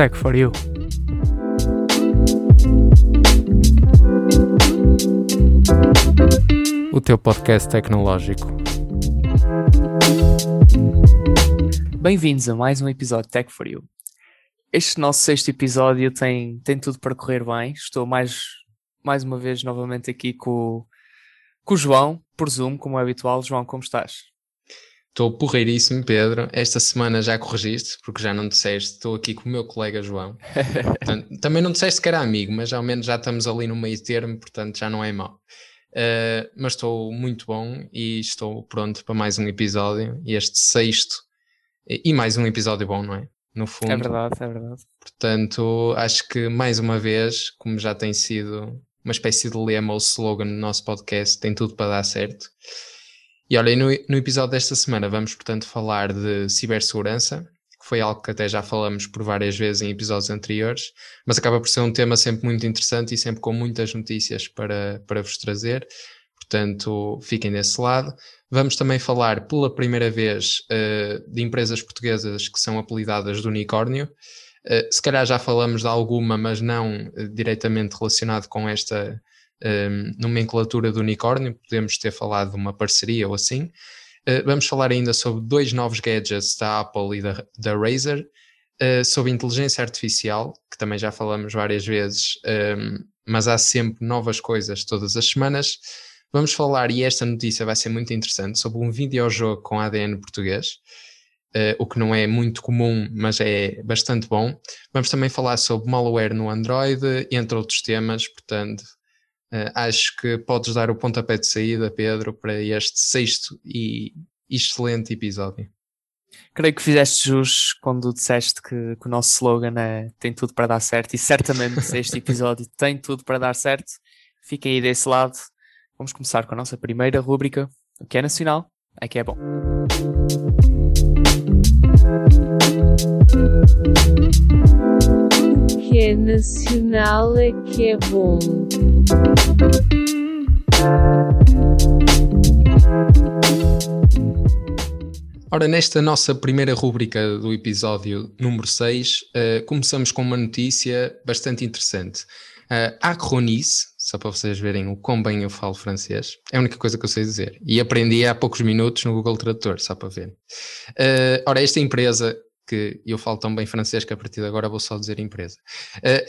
Tech for You. O teu podcast tecnológico. Bem-vindos a mais um episódio Tech for You. Este nosso sexto episódio tem tudo para correr bem. Estou mais uma vez novamente aqui com o João, por Zoom, como é habitual. João, como estás? Estou porreiríssimo, Pedro. Esta semana já corrigiste, porque já não disseste. Estou aqui com o meu colega João. Portanto, também não disseste que era amigo, mas ao menos já estamos ali no meio termo, portanto já não é mau. Mas estou muito bom e estou pronto para mais um episódio. Este sexto e mais um episódio bom, não é? No fundo. É verdade, é verdade. Portanto, acho que mais uma vez, como já tem sido uma espécie de lema ou slogan do nosso podcast, tem tudo para dar certo. E olha, no episódio desta semana vamos, portanto, falar de cibersegurança, que foi algo que até já falamos por várias vezes em episódios anteriores, mas acaba por ser um tema sempre muito interessante e sempre com muitas notícias para vos trazer, portanto, fiquem desse lado. Vamos também falar pela primeira vez de empresas portuguesas que são apelidadas de unicórnio. Se calhar já falamos de alguma, mas não diretamente relacionado com esta nomenclatura do unicórnio, podemos ter falado de uma parceria ou assim. Vamos falar ainda sobre dois novos gadgets da Apple e da Razer, sobre inteligência artificial, que também já falamos várias vezes, mas há sempre novas coisas todas as semanas. Vamos falar, e esta notícia vai ser muito interessante, sobre um videojogo com ADN português, o que não é muito comum, mas é bastante bom. Vamos também falar sobre malware no Android, entre outros temas, portanto... acho que podes dar o pontapé de saída, Pedro, para este sexto e excelente episódio. Creio que fizeste jus quando disseste que o nosso slogan é tem tudo para dar certo, e certamente este episódio tem tudo para dar certo. Fiquem aí desse lado. Vamos começar com a nossa primeira rúbrica, o que é nacional, é que é bom. O que é nacional é que é bom. Ora, nesta nossa primeira rúbrica do episódio número 6, começamos com uma notícia bastante interessante. Acronis, só para vocês verem o quão bem eu falo francês, é a única coisa que eu sei dizer. E aprendi há poucos minutos no Google Tradutor, só para ver. Ora, esta empresa... que eu falo tão bem francês que a partir de agora vou só dizer empresa.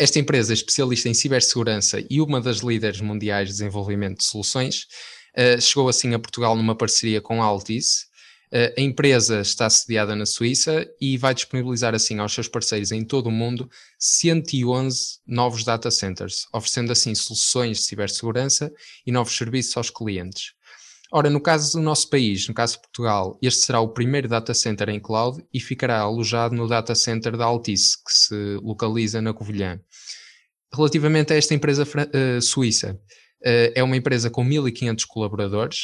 Esta empresa é especialista em cibersegurança e uma das líderes mundiais de desenvolvimento de soluções, chegou assim a Portugal numa parceria com a Altice. A empresa está sediada na Suíça e vai disponibilizar assim aos seus parceiros em todo o mundo 111 novos data centers, oferecendo assim soluções de cibersegurança e novos serviços aos clientes. Ora, no caso do nosso país, no caso de Portugal, este será o primeiro data center em cloud e ficará alojado no data center da Altice, que se localiza na Covilhã. Relativamente a esta empresa suíça, é uma empresa com 1.500 colaboradores,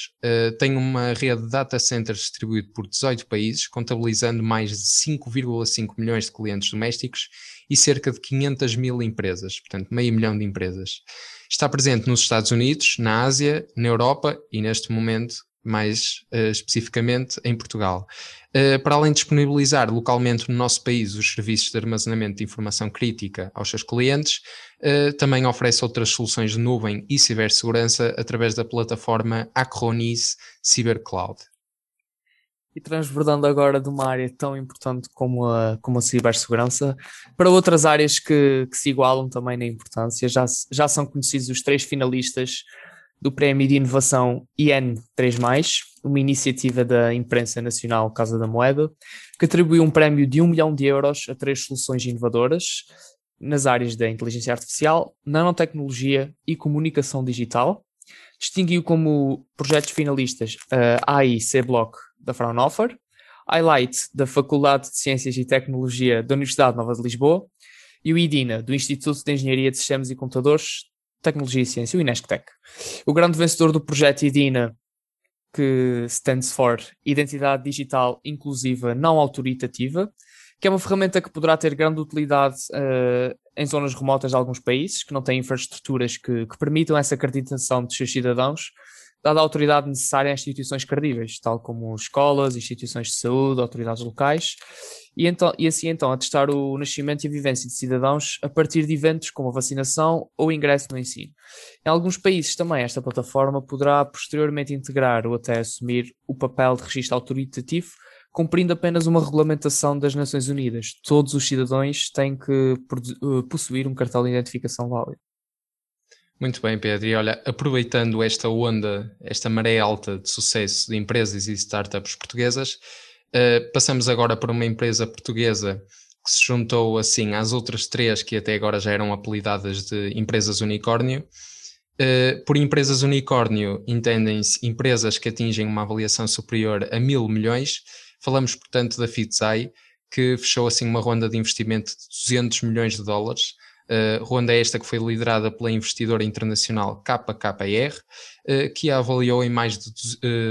tem uma rede de data centers distribuída por 18 países, contabilizando mais de 5,5 milhões de clientes domésticos e cerca de 500 mil empresas, portanto, 500 mil de empresas. Está presente nos Estados Unidos, na Ásia, na Europa e, neste momento, mais especificamente, em Portugal. Para além de disponibilizar localmente no nosso país os serviços de armazenamento de informação crítica aos seus clientes, também oferece outras soluções de nuvem e cibersegurança através da plataforma Acronis Cybercloud. E transbordando agora de uma área tão importante como a cibersegurança, para outras áreas que se igualam também na importância, já são conhecidos os três finalistas do Prémio de Inovação IN3+, uma iniciativa da imprensa nacional Casa da Moeda, que atribuiu um prémio de 1 milhão de euros a três soluções inovadoras nas áreas da inteligência artificial, nanotecnologia e comunicação digital. Distinguiu como projetos finalistas a AI C-Block, da Fraunhofer, Highlight, da Faculdade de Ciências e Tecnologia da Universidade Nova de Lisboa, e o IDINA, do Instituto de Engenharia de Sistemas e Computadores, Tecnologia e Ciência, o Inesctec. O grande vencedor do projeto IDINA, que stands for Identidade Digital Inclusiva Não Autoritativa, que é uma ferramenta que poderá ter grande utilidade em zonas remotas de alguns países, que não têm infraestruturas que permitam essa acreditação dos seus cidadãos, dada a autoridade necessária a instituições credíveis, tal como escolas, instituições de saúde, autoridades locais, E assim então atestar o nascimento e a vivência de cidadãos a partir de eventos como a vacinação ou ingresso no ensino. Em alguns países também esta plataforma poderá posteriormente integrar ou até assumir o papel de registro autoritativo, cumprindo apenas uma regulamentação das Nações Unidas. Todos os cidadãos têm que possuir um cartão de identificação válido. Muito bem, Pedro. E olha, aproveitando esta onda, esta maré alta de sucesso de empresas e startups portuguesas, passamos agora para uma empresa portuguesa que se juntou assim às outras três que até agora já eram apelidadas de empresas unicórnio. Por empresas unicórnio entendem-se empresas que atingem uma avaliação superior a 1.000 milhões. Falamos, portanto, da FITSAI, que fechou assim uma ronda de investimento de $200 milhões. Ronda esta que foi liderada pela investidora internacional KKR, que a avaliou em mais de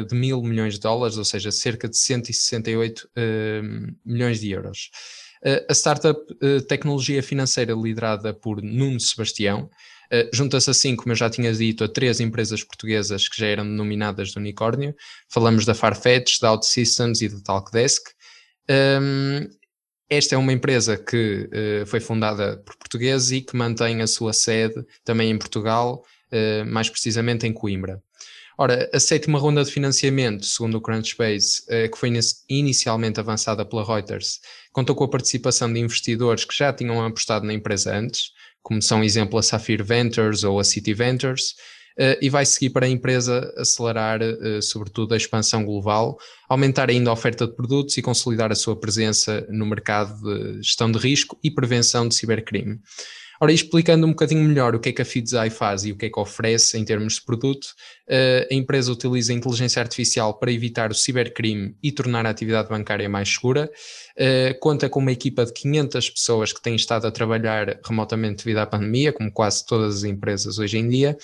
$1.000 milhões, ou seja, cerca de 168 milhões de euros. A startup tecnologia financeira liderada por Nuno Sebastião junta-se assim, como eu já tinha dito, a três empresas portuguesas que já eram denominadas de unicórnio. Falamos da Farfetch, da OutSystems e da TalkDesk. Esta é uma empresa que foi fundada por portugueses e que mantém a sua sede também em Portugal, mais precisamente em Coimbra. Ora, a sétima ronda de financiamento, segundo o Crunchbase, que foi inicialmente avançada pela Reuters, contou com a participação de investidores que já tinham apostado na empresa antes, como são, por exemplo, a Sapphire Ventures ou a City Ventures, e vai seguir para a empresa acelerar, sobretudo, a expansão global, aumentar ainda a oferta de produtos e consolidar a sua presença no mercado de gestão de risco e prevenção de cibercrime. Ora, explicando um bocadinho melhor o que é que a FITSAI faz e o que é que oferece em termos de produto, a empresa utiliza a inteligência artificial para evitar o cibercrime e tornar a atividade bancária mais segura, conta com uma equipa de 500 pessoas que têm estado a trabalhar remotamente devido à pandemia, como quase todas as empresas hoje em dia,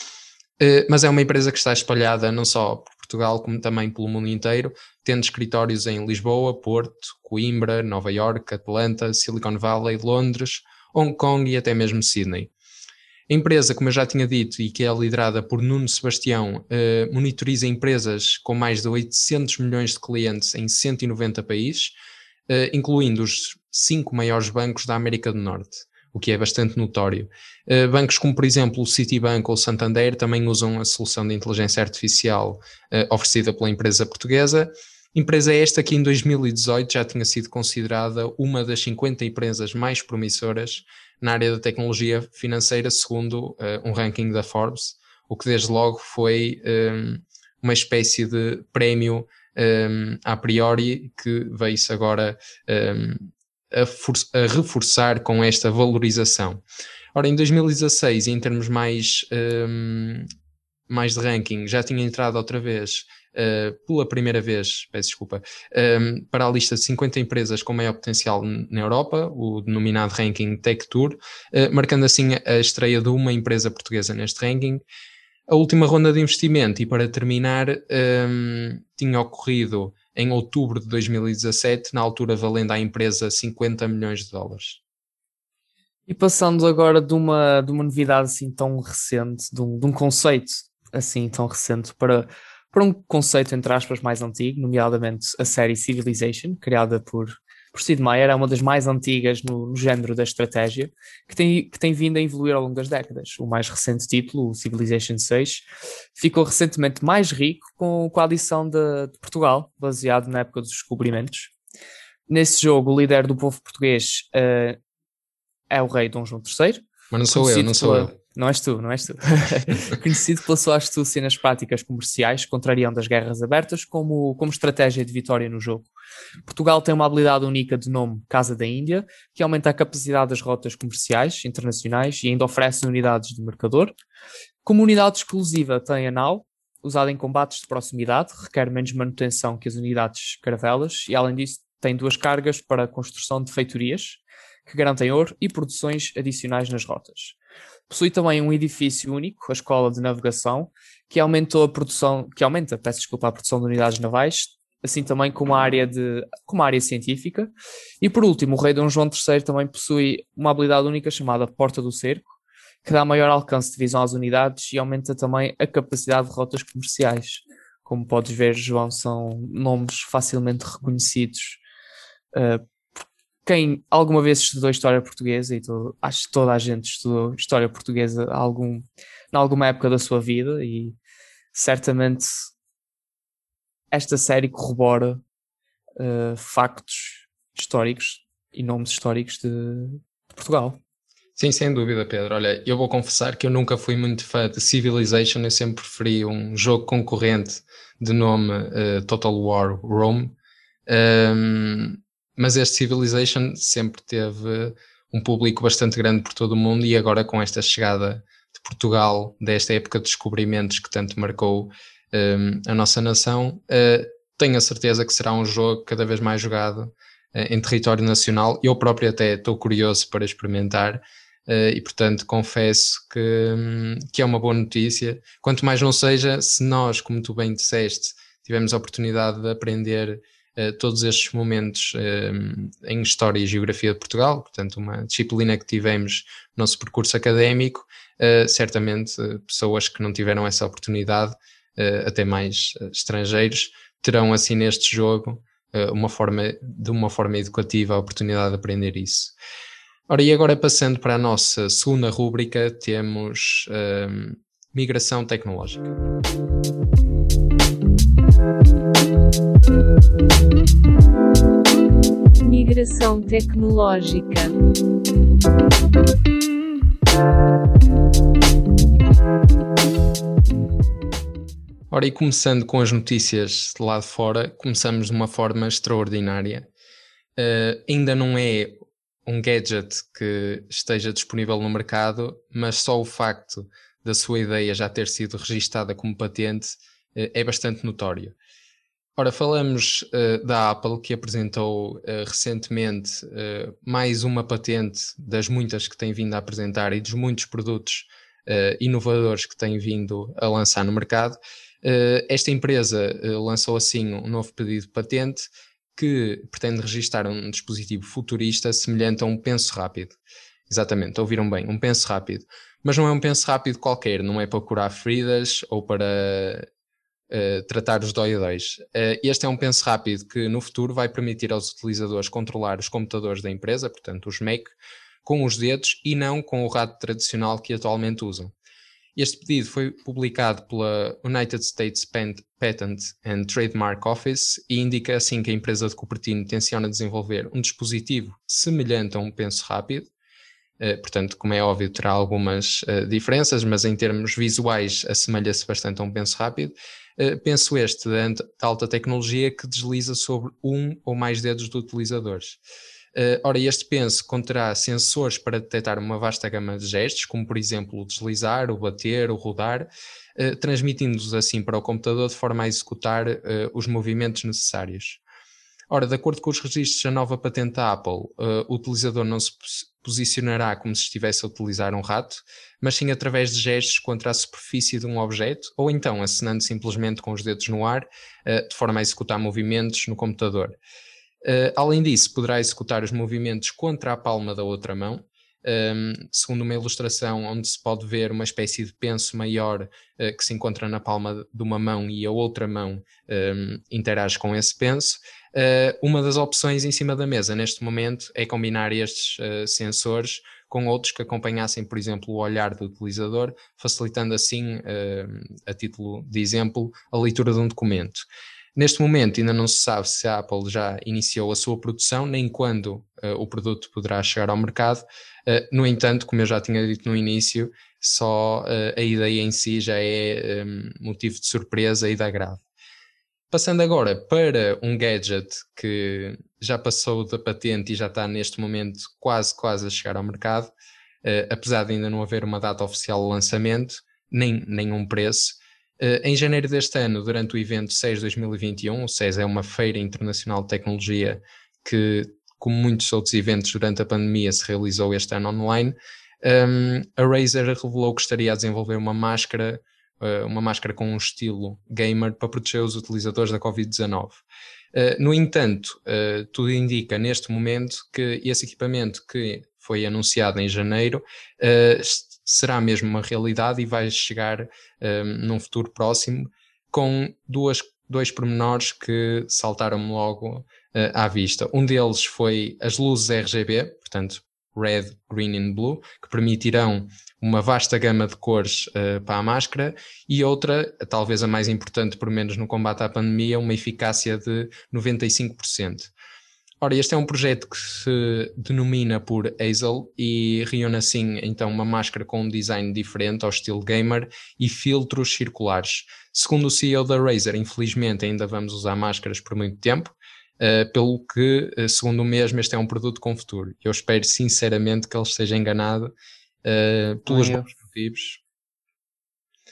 mas é uma empresa que está espalhada não só por Portugal como também pelo mundo inteiro, tendo escritórios em Lisboa, Porto, Coimbra, Nova Iorque, Atlanta, Silicon Valley, Londres, Hong Kong e até mesmo Sydney. A empresa, como eu já tinha dito, e que é liderada por Nuno Sebastião, monitoriza empresas com mais de 800 milhões de clientes em 190 países, incluindo os 5 maiores bancos da América do Norte, o que é bastante notório. Bancos como, por exemplo, o Citibank ou o Santander também usam a solução de inteligência artificial oferecida pela empresa portuguesa. Empresa esta que em 2018 já tinha sido considerada uma das 50 empresas mais promissoras na área da tecnologia financeira, segundo um ranking da Forbes, o que desde logo foi uma espécie de prémio a priori, que veio-se agora a reforçar com esta valorização. Ora, em 2016, em termos mais de ranking, já tinha entrado outra vez, pela primeira vez, peço desculpa, para a lista de 50 empresas com maior potencial na Europa, o denominado ranking Tech Tour, marcando assim a estreia de uma empresa portuguesa neste ranking. A última ronda de investimento, e para terminar, tinha ocorrido em outubro de 2017, na altura valendo à empresa $50 milhões. E passando agora de uma novidade assim tão recente, de um conceito assim tão recente para um conceito, entre aspas, mais antigo, nomeadamente a série Civilization, criada por Sid Meier, é uma das mais antigas no género da estratégia, que tem vindo a evoluir ao longo das décadas. O mais recente título, o Civilization VI, ficou recentemente mais rico com a adição de Portugal, baseado na época dos descobrimentos. Nesse jogo, o líder do povo português é o rei Dom João III. Mas não sou eu, não sou eu. Não és tu. Conhecido pela sua astúcia nas práticas comerciais, contrariando as guerras abertas como estratégia de vitória no jogo. Portugal tem uma habilidade única de nome Casa da Índia, que aumenta a capacidade das rotas comerciais internacionais e ainda oferece unidades de mercador. Como unidade exclusiva tem a Nau, usada em combates de proximidade, requer menos manutenção que as unidades caravelas e, além disso, tem 2 cargas para a construção de feitorias, que garantem ouro e produções adicionais nas rotas. Possui também um edifício único, a Escola de Navegação, que aumenta a produção de unidades navais, assim também como a área científica. E por último, o rei Dom João III também possui uma habilidade única chamada Porta do Cerco, que dá maior alcance de visão às unidades e aumenta também a capacidade de rotas comerciais. Como podes ver, João, são nomes facilmente reconhecidos quem alguma vez estudou História Portuguesa, e acho que toda a gente estudou História Portuguesa em alguma época da sua vida, e certamente esta série corrobora factos históricos e nomes históricos de Portugal. Sim, sem dúvida, Pedro. Olha, eu vou confessar que eu nunca fui muito fã de Civilization, eu sempre preferi um jogo concorrente de nome Total War Rome, mas este Civilization sempre teve um público bastante grande por todo o mundo, e agora com esta chegada de Portugal, desta época de descobrimentos que tanto marcou a nossa nação, tenho a certeza que será um jogo cada vez mais jogado em território nacional. Eu próprio até estou curioso para experimentar, e portanto confesso que é uma boa notícia, quanto mais não seja se nós, como tu bem disseste, tivemos a oportunidade de aprender todos estes momentos em História e Geografia de Portugal, portanto uma disciplina que tivemos no nosso percurso académico. Certamente pessoas que não tiveram essa oportunidade, até mais estrangeiros, terão assim neste jogo de uma forma educativa a oportunidade de aprender isso. Ora, e agora passando para a nossa segunda rúbrica, temos migração tecnológica. Migração tecnológica. Ora, e começando com as notícias de lá de fora, começamos de uma forma extraordinária. Ainda não é um gadget que esteja disponível no mercado, mas só o facto da sua ideia já ter sido registada como patente é bastante notório. Ora, falamos da Apple, que apresentou recentemente mais uma patente das muitas que tem vindo a apresentar e dos muitos produtos inovadores que tem vindo a lançar no mercado. Esta empresa lançou assim um novo pedido de patente que pretende registar um dispositivo futurista semelhante a um penso rápido. Exatamente, ouviram bem, um penso rápido. Mas não é um penso rápido qualquer, não é para curar feridas ou para tratar os dói-dóis. Este é um penso rápido que no futuro vai permitir aos utilizadores controlar os computadores da empresa, portanto os Mac, com os dedos e não com o rato tradicional que atualmente usam. Este pedido foi publicado pela United States Patent and Trademark Office e indica assim que a empresa de Cupertino tenciona desenvolver um dispositivo semelhante a um penso rápido. Portanto, como é óbvio, terá algumas diferenças, mas em termos visuais assemelha-se bastante a um penso rápido. Penso este de alta tecnologia que desliza sobre um ou mais dedos de utilizadores. Ora, este penso conterá sensores para detectar uma vasta gama de gestos, como por exemplo o deslizar, o bater, o rodar, transmitindo-os assim para o computador de forma a executar os movimentos necessários. Ora, de acordo com os registros da nova patente da Apple, o utilizador não se posicionará como se estivesse a utilizar um rato, mas sim através de gestos contra a superfície de um objeto, ou então acenando simplesmente com os dedos no ar, de forma a executar movimentos no computador. Além disso, poderá executar os movimentos contra a palma da outra mão, segundo uma ilustração onde se pode ver uma espécie de penso maior que se encontra na palma de uma mão e a outra mão interage com esse penso. Uma das opções em cima da mesa neste momento é combinar estes sensores com outros que acompanhassem, por exemplo, o olhar do utilizador, facilitando assim, a título de exemplo, a leitura de um documento. Neste momento ainda não se sabe se a Apple já iniciou a sua produção, nem quando o produto poderá chegar ao mercado. No entanto, como eu já tinha dito no início, só a ideia em si já é motivo de surpresa e de agrado. Passando agora para um gadget que já passou da patente e já está neste momento quase a chegar ao mercado, apesar de ainda não haver uma data oficial de lançamento, nem um preço. Em janeiro deste ano, durante o evento CES 2021, o CES é uma feira internacional de tecnologia que, como muitos outros eventos durante a pandemia, se realizou este ano online, a Razer revelou que estaria a desenvolver uma máscara com um estilo gamer para proteger os utilizadores da Covid-19. No entanto, tudo indica neste momento que esse equipamento que foi anunciado em janeiro será mesmo uma realidade e vai chegar num futuro próximo, com dois pormenores que saltaram-me logo à vista. Um deles foi as luzes RGB, portanto Red, Green and Blue, que permitirão uma vasta gama de cores para a máscara, e outra, talvez a mais importante, pelo menos no combate à pandemia, uma eficácia de 95%. Ora, este é um projeto que se denomina por Hazel e reúne assim então uma máscara com um design diferente ao estilo gamer e filtros circulares. Segundo o CEO da Razer, infelizmente ainda vamos usar máscaras por muito tempo, pelo que, segundo o mesmo, este é um produto com futuro. Eu espero sinceramente que ele esteja enganado pelos bons motivos.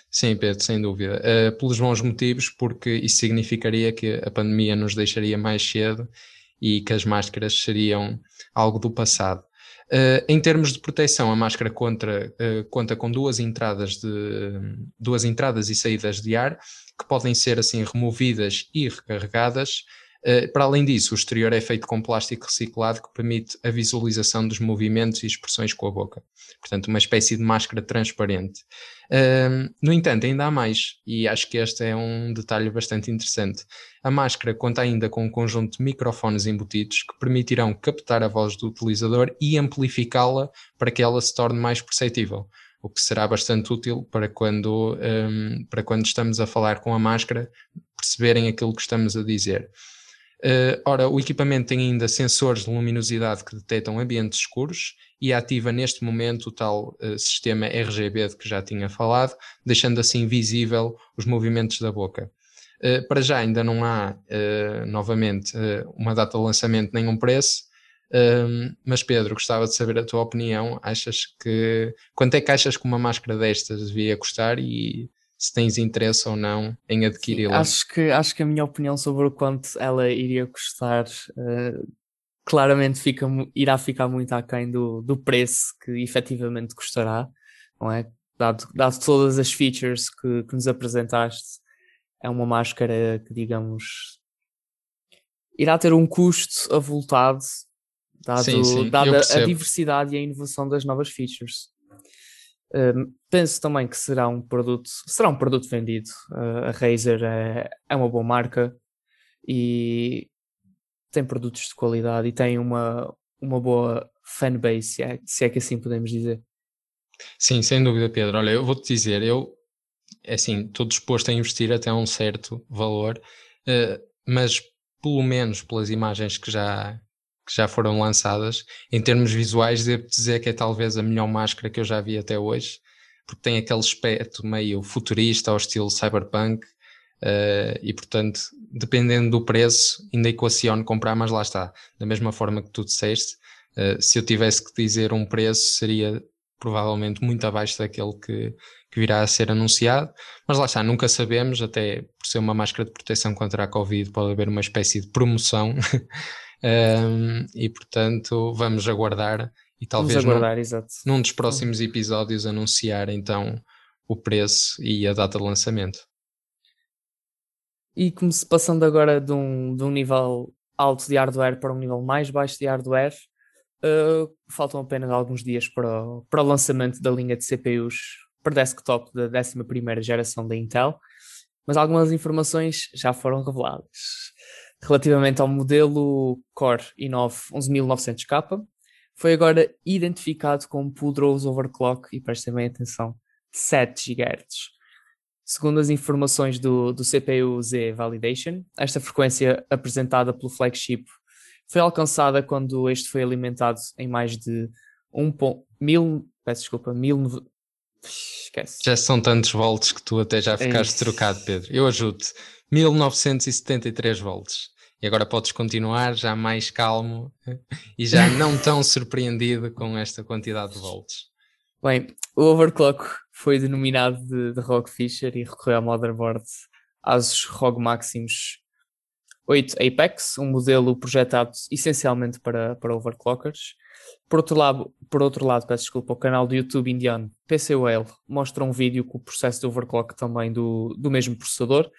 Sim, Pedro, sem dúvida. Pelos bons motivos, porque isso significaria que a pandemia nos deixaria mais cedo e que as máscaras seriam algo do passado. Em termos de proteção, a máscara conta com duas entradas e saídas de ar, que podem ser assim removidas e recarregadas. Para além disso, o exterior é feito com plástico reciclado, que permite a visualização dos movimentos e expressões com a boca. Portanto, uma espécie de máscara transparente. No entanto, ainda há mais, e acho que este é um detalhe bastante interessante. A máscara conta ainda com um conjunto de microfones embutidos que permitirão captar a voz do utilizador e amplificá-la para que ela se torne mais perceptível, o que será bastante útil para quando estamos a falar com a máscara, perceberem aquilo que estamos a dizer. Ora, o equipamento tem ainda sensores de luminosidade que detectam ambientes escuros e ativa neste momento o tal sistema RGB de que já tinha falado, deixando assim visível os movimentos da boca. Para já ainda não há, novamente, uma data de lançamento nem um preço, mas Pedro, gostava de saber a tua opinião. Quanto é que achas que uma máscara destas devia custar e se tens interesse ou não em adquiri-la? Acho que a minha opinião sobre o quanto ela iria custar claramente irá ficar muito aquém do preço que efetivamente custará, não é? Dado todas as features que nos apresentaste, é uma máscara que, digamos, irá ter um custo avultado, dada a diversidade e a inovação das novas features. Penso também que será um produto vendido. A Razer é uma boa marca e tem produtos de qualidade e tem uma boa fanbase, se é que assim podemos dizer. Sim, sem dúvida, Pedro. Olha, eu vou-te dizer, eu assim, estou disposto a investir até um certo valor, mas pelo menos pelas imagens que já foram lançadas, em termos visuais, devo dizer que é talvez a melhor máscara que eu já vi até hoje, porque tem aquele aspecto meio futurista, ao estilo cyberpunk, e portanto, dependendo do preço, ainda equaciono comprar, mas lá está, da mesma forma que tu disseste, se eu tivesse que dizer um preço, seria provavelmente muito abaixo daquele que virá a ser anunciado, mas lá está, nunca sabemos, até por ser uma máscara de proteção contra a Covid, pode haver uma espécie de promoção. E portanto vamos aguardar e talvez num dos próximos episódios anunciar então o preço e a data de lançamento. E como se passando agora de um nível alto de hardware para um nível mais baixo de hardware, faltam apenas alguns dias para o lançamento da linha de CPUs para desktop da 11ª geração da Intel, mas algumas informações já foram reveladas. Relativamente ao modelo Core i9 11900K, foi agora identificado como poderoso overclock, e prestem bem atenção, 7 GHz. Segundo as informações do CPU Z Validation, esta frequência apresentada pelo flagship foi alcançada quando este foi alimentado em mais de 1000. Esquece. Já são tantos volts que tu até já ficaste trocado, Pedro. Eu ajudo-te. 1973 volts. E agora podes continuar já mais calmo e já não tão surpreendido com esta quantidade de volts. Bem, o overclock foi denominado de ROG Fisher e recorreu ao motherboard Asus ROG Maximus 8 Apex, um modelo projetado essencialmente para overclockers. Por outro lado, o canal do YouTube indiano PCOL mostra um vídeo com o processo de overclock também do mesmo processador,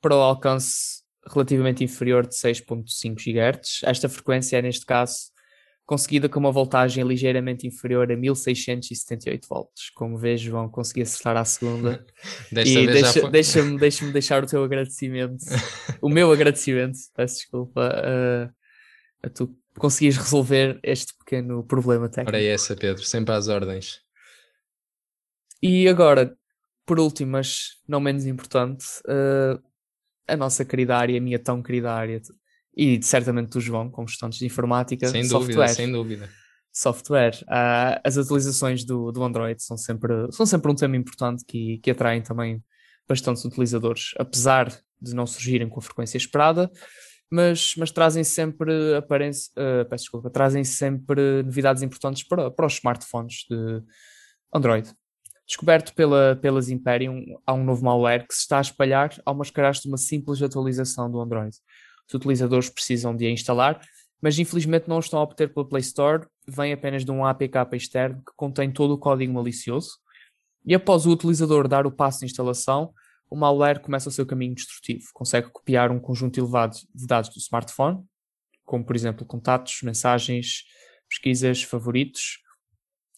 para o alcance relativamente inferior de 6.5 GHz. Esta frequência é, neste caso, conseguida com uma voltagem ligeiramente inferior a 1678 volts. Como vês, João, consegui acertar à segunda. E deixa-me deixar o teu agradecimento, o meu agradecimento, peço desculpa, tu conseguias resolver este pequeno problema técnico. Ora é essa, Pedro, sempre às ordens. E agora, por último, mas não menos importante, a nossa querida área, a minha tão querida área, e certamente do João, como estudantes de informática, sem dúvida, software. Sem dúvida. Software. As atualizações do Android são sempre um tema importante que atraem também bastantes utilizadores, apesar de não surgirem com a frequência esperada, mas trazem sempre trazem sempre novidades importantes para os smartphones de Android. Descoberto pelas Imperium, há um novo malware que se está a espalhar ao mascarar-se de uma simples atualização do Android. Os utilizadores precisam de a instalar, mas infelizmente não o estão a obter pela Play Store, vem apenas de um APK externo que contém todo o código malicioso, e após o utilizador dar o passo de instalação, o malware começa o seu caminho destrutivo. Consegue copiar um conjunto elevado de dados do smartphone, como por exemplo contactos, mensagens, pesquisas, favoritos.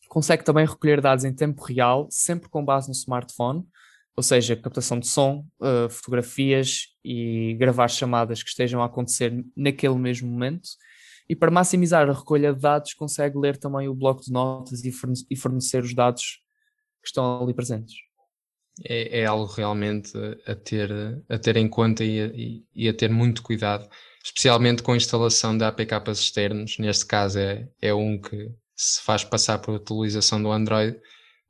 Consegue também recolher dados em tempo real, sempre com base no smartphone, ou seja, captação de som, fotografias e gravar chamadas que estejam a acontecer naquele mesmo momento. E para maximizar a recolha de dados, consegue ler também o bloco de notas e fornecer os dados que estão ali presentes. É algo realmente a ter em conta e a ter muito cuidado, especialmente com a instalação de APKs externos. Neste caso é um que se faz passar por utilização do Android,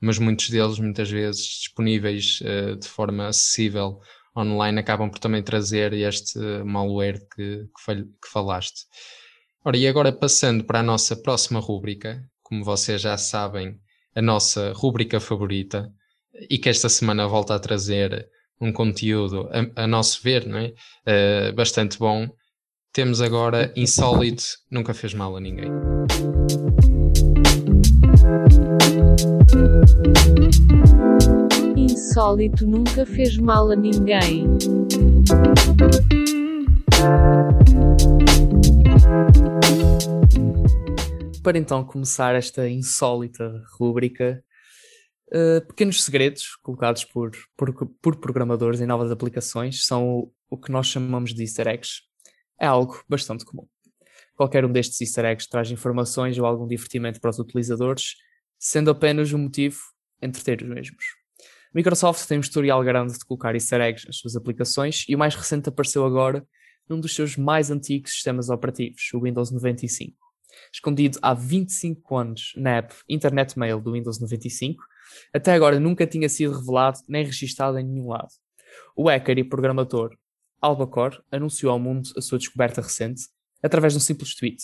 mas muitos deles, muitas vezes, disponíveis de forma acessível online, acabam por também trazer este malware que falaste. Ora, e agora passando para a nossa próxima rúbrica, como vocês já sabem, a nossa rúbrica favorita, e que esta semana volta a trazer um conteúdo, a nosso ver, não é? Bastante bom. Temos agora Insólito, Nunca Fez Mal a Ninguém. Insólito nunca fez mal a ninguém. Para então começar esta insólita rúbrica, pequenos segredos colocados por programadores em novas aplicações são o que nós chamamos de easter eggs. É algo bastante comum. Qualquer um destes easter eggs traz informações ou algum divertimento para os utilizadores, sendo apenas um motivo entreter os mesmos. A Microsoft tem um historial grande de colocar easter eggs nas suas aplicações e o mais recente apareceu agora num dos seus mais antigos sistemas operativos, o Windows 95. Escondido há 25 anos na app Internet Mail do Windows 95, até agora nunca tinha sido revelado nem registado em nenhum lado. O hacker e programador Albacore anunciou ao mundo a sua descoberta recente através de um simples tweet.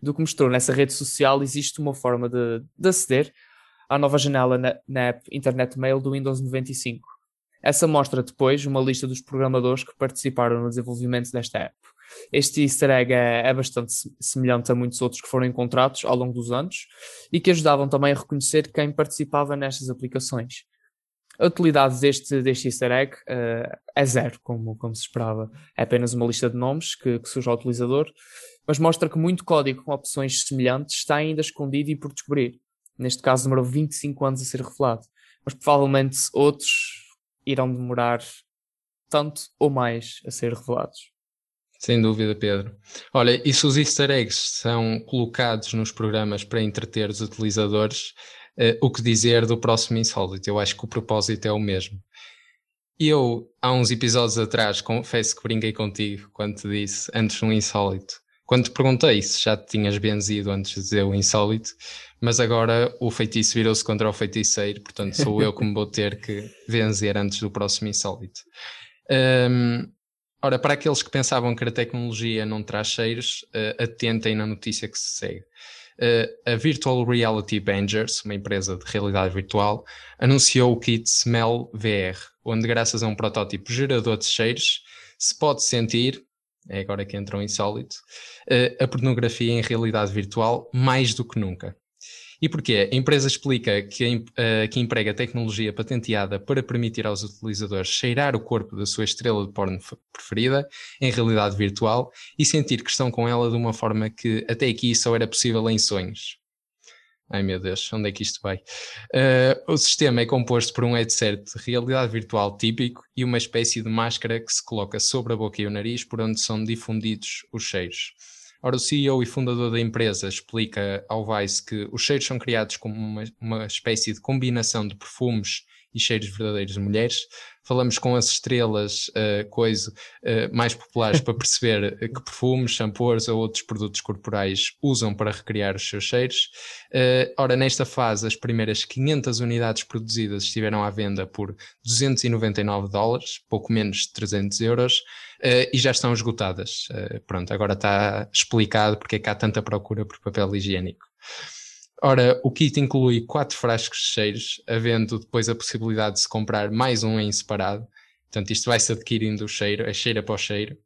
Do que mostrou nessa rede social, existe uma forma de aceder à nova janela na app Internet Mail do Windows 95. Essa mostra depois uma lista dos programadores que participaram no desenvolvimento desta app. Este easter egg é bastante semelhante a muitos outros que foram encontrados ao longo dos anos e que ajudavam também a reconhecer quem participava nestas aplicações. A utilidade deste easter egg é zero, como se esperava. É apenas uma lista de nomes que surge ao utilizador, mas mostra que muito código com opções semelhantes está ainda escondido e por descobrir. Neste caso demorou 25 anos a ser revelado, mas provavelmente outros irão demorar tanto ou mais a ser revelados. Sem dúvida, Pedro. Olha, e se os easter eggs são colocados nos programas para entreter os utilizadores, o que dizer do próximo Insólito? Eu acho que o propósito é o mesmo. Eu, há uns episódios atrás, confesso que brinquei contigo quando te disse antes um Insólito. Quando te perguntei se já te tinhas benzido antes de dizer o Insólito, mas agora o feitiço virou-se contra o feiticeiro, portanto sou eu que me vou ter que benzer antes do próximo Insólito. Ora, para aqueles que pensavam que a tecnologia não traz cheiros, atentem na notícia que se segue. A Virtual Reality Ventures, uma empresa de realidade virtual, anunciou o kit Smell VR, onde graças a um protótipo gerador de cheiros, se pode sentir, é agora que entra um insólito, a pornografia em realidade virtual mais do que nunca. E porquê? A empresa explica que emprega tecnologia patenteada para permitir aos utilizadores cheirar o corpo da sua estrela de porno preferida em realidade virtual e sentir que estão com ela de uma forma que até aqui só era possível em sonhos. Ai meu Deus, onde é que isto vai? O sistema é composto por um headset de realidade virtual típico e uma espécie de máscara que se coloca sobre a boca e o nariz por onde são difundidos os cheiros. Ora, o CEO e fundador da empresa explica ao Vice que os cheiros são criados como uma espécie de combinação de perfumes e cheiros verdadeiros de mulheres. Falamos com as estrelas mais populares para perceber que perfumes, shampoos ou outros produtos corporais usam para recriar os seus cheiros. Ora, nesta fase, as primeiras 500 unidades produzidas estiveram à venda por $299, pouco menos de €300, e já estão esgotadas. Pronto, agora está explicado porque é que há tanta procura por papel higiênico. Ora, o kit inclui 4 frascos de cheiros, havendo depois a possibilidade de se comprar mais um em separado. Portanto, isto vai-se adquirindo o cheiro, é cheiro após cheiro.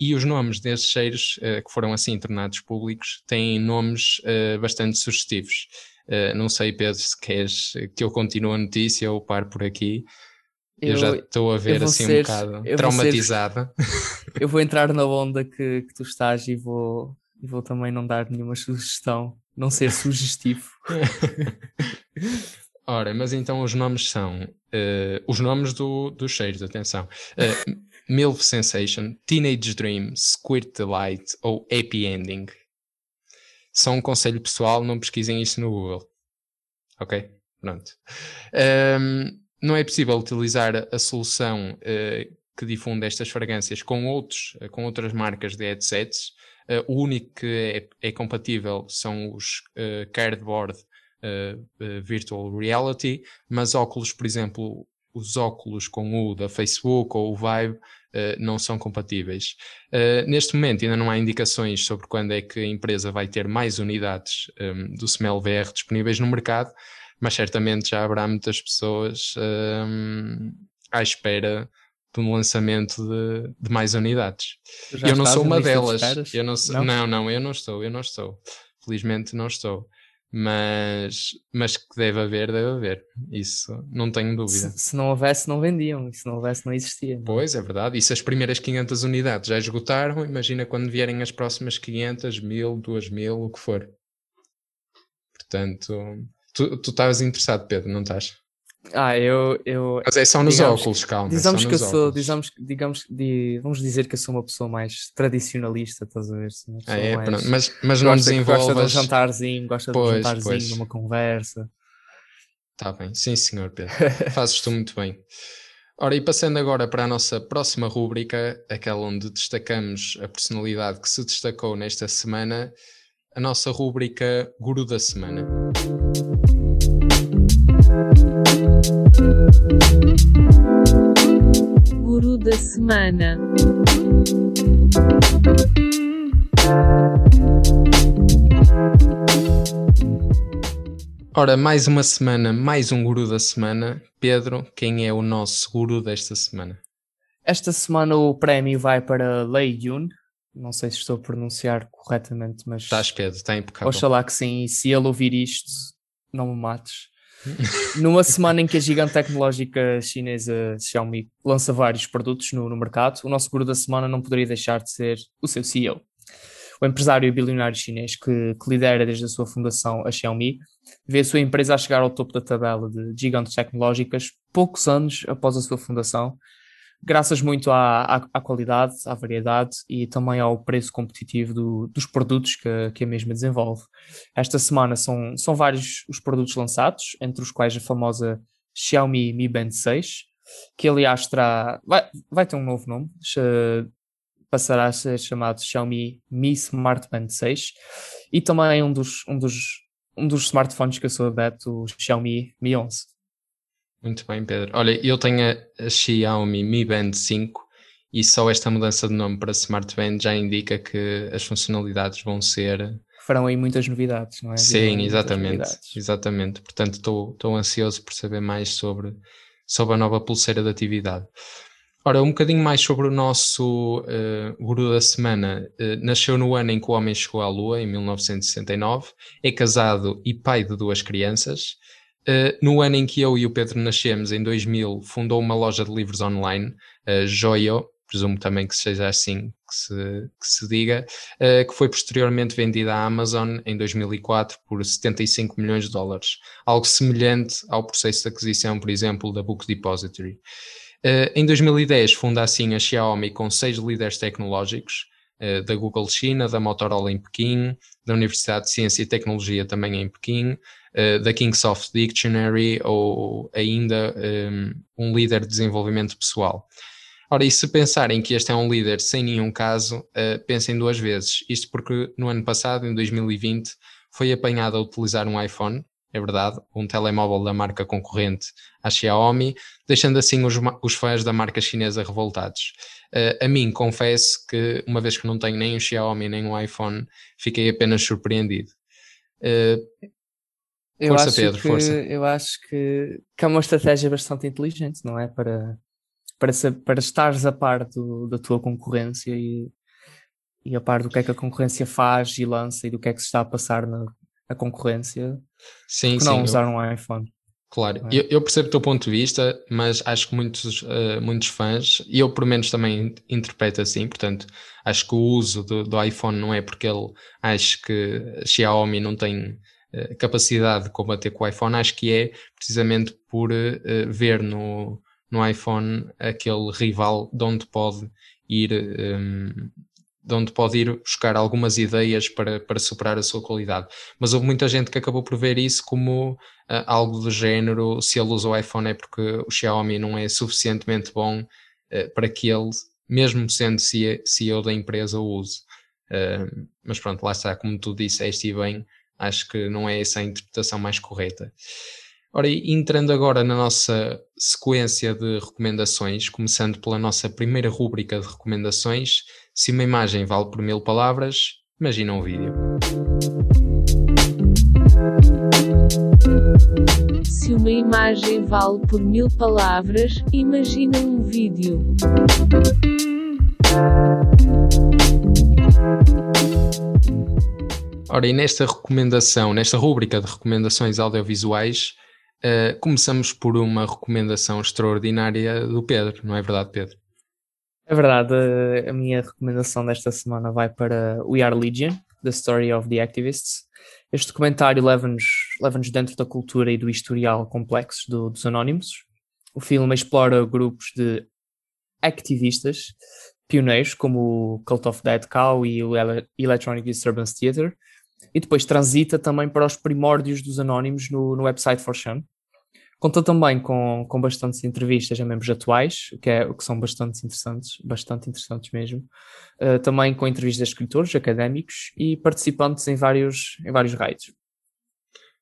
E os nomes desses cheiros, que foram assim tornados públicos, têm nomes bastante sugestivos. Não sei, Pedro, se queres que eu continue a notícia ou paro por aqui. Eu já estou a ver assim um bocado traumatizada. Eu vou entrar na onda que tu estás e vou também não dar nenhuma sugestão. Não ser sugestivo. Ora, mas então os nomes são... os nomes dos cheiros, atenção. Milf Sensation, Teenage Dream, Squirt Delight ou Happy Ending. São um conselho pessoal, não pesquisem isso no Google. Ok? Pronto. Não é possível utilizar a solução que difunde estas fragrâncias com outras marcas de headsets. O único que é compatível são os Cardboard Virtual Reality, mas óculos, por exemplo, os óculos com o da Facebook ou o Vive não são compatíveis. Neste momento ainda não há indicações sobre quando é que a empresa vai ter mais unidades do Smell VR disponíveis no mercado, mas certamente já haverá muitas pessoas à espera de um lançamento de mais unidades. Eu não sou uma delas. Eu não, sou, não, eu não estou. Felizmente não estou. Mas que deve haver. Isso não tenho dúvida. Se não houvesse, não vendiam. E se não houvesse, não existia. Pois, é verdade. E se as primeiras 500 unidades já esgotaram, imagina quando vierem as próximas 500, 1000, 2000, o que for. Portanto, tu estavas interessado, Pedro, não estás? Eu mas é só nos óculos, calma. Vamos dizer que eu sou uma pessoa mais tradicionalista, estás a ver? Mas não desenvolves... Gosta de um jantarzinho, de uma conversa. Está bem, sim senhor Pedro, fazes tu muito bem. Ora, e passando agora para a nossa próxima rúbrica, aquela onde destacamos a personalidade que se destacou nesta semana, a nossa rúbrica Guru da Semana. Guru da Semana. Ora, mais uma semana, mais um Guru da Semana. Pedro, quem é o nosso Guru desta semana? Esta semana o prémio vai para Lei Yun. Não sei se estou a pronunciar corretamente, mas... Estás, Pedro, está impecável. Oxalá que sim, e se ele ouvir isto, não me mates. Numa semana em que a gigante tecnológica chinesa Xiaomi lança vários produtos no mercado, o nosso Guru da Semana não poderia deixar de ser o seu CEO. O empresário e bilionário chinês que lidera desde a sua fundação a Xiaomi vê a sua empresa a chegar ao topo da tabela de gigantes tecnológicas poucos anos após a sua fundação, graças muito à qualidade, à variedade e também ao preço competitivo dos produtos que a mesma desenvolve. Esta semana são vários os produtos lançados, entre os quais a famosa Xiaomi Mi Band 6, que aliás vai ter um novo nome, passará a ser chamado Xiaomi Mi Smart Band 6, e também um dos smartphones que eu sou adepto, o Xiaomi Mi 11. Muito bem, Pedro. Olha, eu tenho a Xiaomi Mi Band 5 e só esta mudança de nome para Smart Band já indica que as funcionalidades vão ser... Farão aí muitas novidades, não é? Sim, exatamente. Portanto, estou ansioso por saber mais sobre a nova pulseira de atividade. Ora, um bocadinho mais sobre o nosso Guru da Semana. Nasceu no ano em que o homem chegou à Lua, em 1969. É casado e pai de 2 crianças. No ano em que eu e o Pedro nascemos, em 2000, fundou uma loja de livros online, Joyo, presumo também que seja assim que se diga, que foi posteriormente vendida à Amazon em 2004 por $75 milhões, algo semelhante ao processo de aquisição, por exemplo, da Book Depository. Em 2010 funda assim a Xiaomi com 6 líderes tecnológicos, da Google China, da Motorola em Pequim, da Universidade de Ciência e Tecnologia também em Pequim, da Kingsoft Dictionary ou ainda um líder de desenvolvimento pessoal. Ora, e se pensarem que este é um líder sem nenhum caso, pensem duas vezes. Isto porque no ano passado, em 2020, foi apanhado a utilizar um iPhone, é verdade, um telemóvel da marca concorrente à Xiaomi, deixando assim os fãs da marca chinesa revoltados. A mim, confesso que, uma vez que não tenho nem um Xiaomi nem um iPhone, fiquei apenas surpreendido. Força, Pedro, força. Eu acho que é uma estratégia bastante inteligente, não é? Para estares a par da tua concorrência e a par do que é que a concorrência faz e lança e do que é que se está a passar na concorrência, não usar um iPhone. Claro, é. Eu percebo o teu ponto de vista, mas acho que muitos fãs, e eu por menos também interpreto assim, portanto, acho que o uso do iPhone não é porque ele acha que a Xiaomi não tem capacidade de combater com o iPhone, acho que é precisamente por ver no iPhone aquele rival de onde pode ir buscar algumas ideias para superar a sua qualidade. Mas houve muita gente que acabou por ver isso como algo do género: se ele usa o iPhone é porque o Xiaomi não é suficientemente bom para que ele, mesmo sendo CEO da empresa, o use. Mas pronto, lá está, como tu disseste e bem, acho que não é essa a interpretação mais correta. Ora, entrando agora na nossa sequência de recomendações, começando pela nossa primeira rúbrica de recomendações: se uma imagem vale por 1000 palavras, imagina um vídeo. Se uma imagem vale por 1000 palavras, imagina um vídeo. Ora, e nesta rúbrica de recomendações audiovisuais, começamos por uma recomendação extraordinária do Pedro, não é verdade, Pedro? É verdade, a minha recomendação desta semana vai para We Are Legion, The Story of the Activists. Este documentário leva-nos dentro da cultura e do historial complexo dos anónimos. O filme explora grupos de ativistas pioneiros, como o Cult of Dead Cow e o Electronic Disturbance Theater, e depois transita também para os primórdios dos anónimos no website 4chan. Conta também com bastantes entrevistas a membros atuais, o que são bastante interessantes mesmo. Também com entrevistas de escritores, académicos e participantes em vários raids.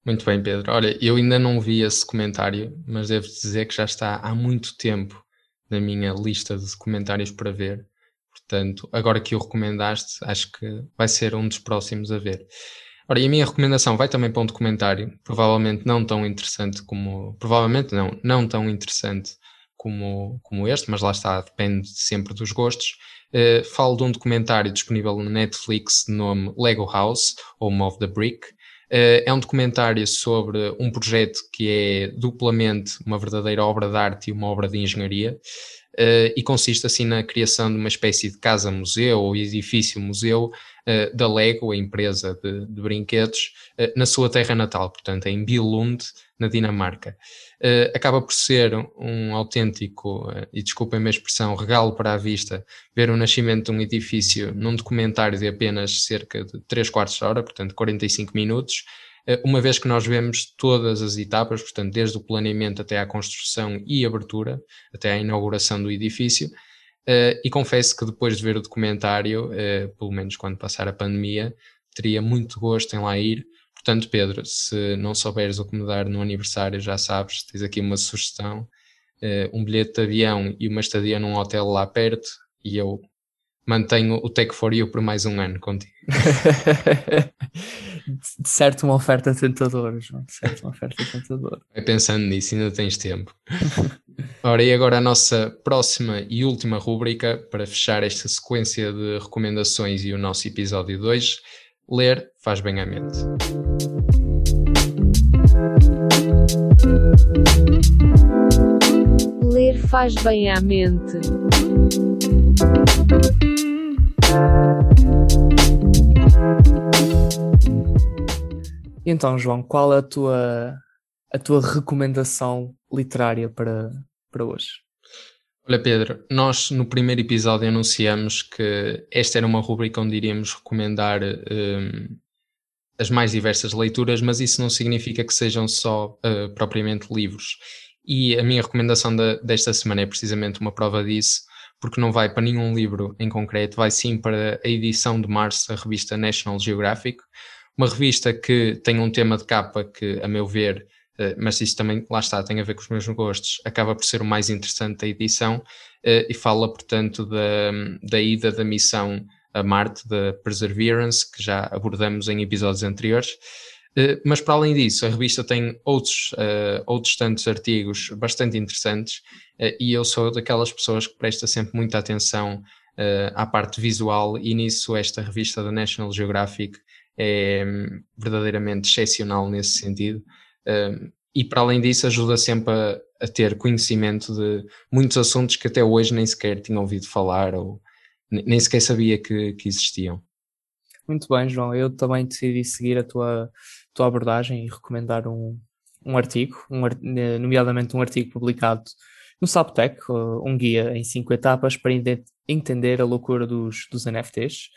Muito bem, Pedro. Olha, eu ainda não vi esse documentário, mas devo dizer que já está há muito tempo na minha lista de documentários para ver. Portanto, agora que o recomendaste, acho que vai ser um dos próximos a ver. Ora, e a minha recomendação vai também para um documentário, provavelmente não tão interessante como este, mas lá está, depende sempre dos gostos. Falo de um documentário disponível no Netflix, de nome Lego House, Home of the Brick. É um documentário sobre um projeto que é duplamente uma verdadeira obra de arte e uma obra de engenharia, e consiste assim na criação de uma espécie de casa-museu ou edifício-museu da Lego, a empresa de brinquedos, na sua terra natal, portanto em Billund, na Dinamarca. Acaba por ser um autêntico, e desculpem a expressão, regalo para a vista, ver o nascimento de um edifício num documentário de apenas cerca de 3/4 de hora, portanto 45 minutos, uma vez que nós vemos todas as etapas, portanto desde o planeamento até à construção e abertura, até à inauguração do edifício. E confesso que depois de ver o documentário, pelo menos quando passar a pandemia, teria muito gosto em lá ir. Portanto, Pedro, se não souberes o que me dar no aniversário, já sabes, tens aqui uma sugestão: um bilhete de avião e uma estadia num hotel lá perto, e eu mantenho o Tech for You por mais um ano contigo. De certo, uma oferta tentadora, João. De certo, uma oferta tentadora. Pensando nisso, ainda tens tempo. Ora, e agora a nossa próxima e última rúbrica, para fechar esta sequência de recomendações e o nosso episódio 2, Ler faz bem à mente. Ler faz bem à mente. Então, João, qual é a tua recomendação literária para hoje? Olha, Pedro, nós no primeiro episódio anunciamos que esta era uma rubrica onde iríamos recomendar as mais diversas leituras, mas isso não significa que sejam só propriamente livros. E a minha recomendação desta semana é precisamente uma prova disso, porque não vai para nenhum livro em concreto, vai sim para a edição de março da revista National Geographic, uma revista que tem um tema de capa que, a meu ver, mas isso também, lá está, tem a ver com os meus gostos, acaba por ser o mais interessante da edição e fala, portanto, da ida da missão a Marte, da Perseverance, que já abordamos em episódios anteriores. Mas, para além disso, a revista tem outros tantos artigos bastante interessantes e eu sou daquelas pessoas que presta sempre muita atenção à parte visual e nisso esta revista da National Geographic é verdadeiramente excepcional nesse sentido. E para além disso ajuda sempre a ter conhecimento de muitos assuntos que até hoje nem sequer tinha ouvido falar ou nem sequer sabia que existiam. Muito bem, João, eu também decidi seguir a tua abordagem e recomendar um artigo, nomeadamente um artigo publicado no Saptec, um guia em 5 etapas para entender a loucura dos NFTs.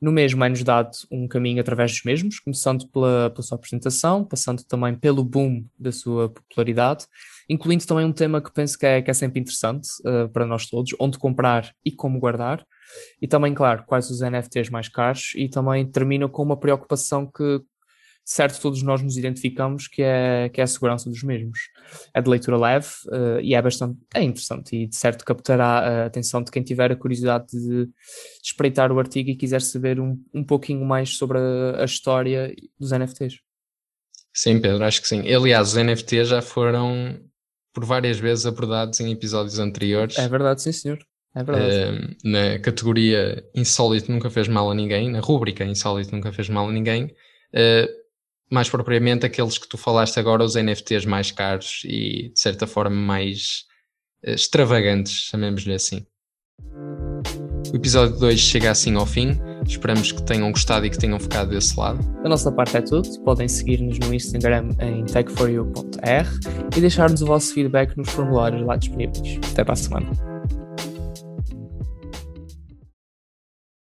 No mesmo é-nos dado um caminho através dos mesmos, começando pela sua apresentação, passando também pelo boom da sua popularidade, incluindo também um tema que penso que é sempre interessante para nós todos, onde comprar e como guardar, e também, claro, quais os NFTs mais caros, e também termina com uma preocupação que, certo, todos nós nos identificamos, que é a segurança dos mesmos. É de leitura leve e é interessante e, de certo, captará a atenção de quem tiver a curiosidade de espreitar o artigo e quiser saber um pouquinho mais sobre a história dos NFTs. Sim, Pedro, acho que sim. Aliás, os NFTs já foram, por várias vezes, abordados em episódios anteriores. É verdade, sim, senhor. É verdade. Na categoria Insólito Nunca Fez Mal a Ninguém, na rúbrica Insólito Nunca Fez Mal a Ninguém, mais propriamente aqueles que tu falaste agora, os NFTs mais caros e, de certa forma, mais extravagantes, chamemos-lhe assim. O episódio 2 chega assim ao fim. Esperamos que tenham gostado e que tenham ficado desse lado. Da nossa parte é tudo. Podem seguir-nos no Instagram em tech4u.r e deixar-nos o vosso feedback nos formulários lá disponíveis. Até para a semana.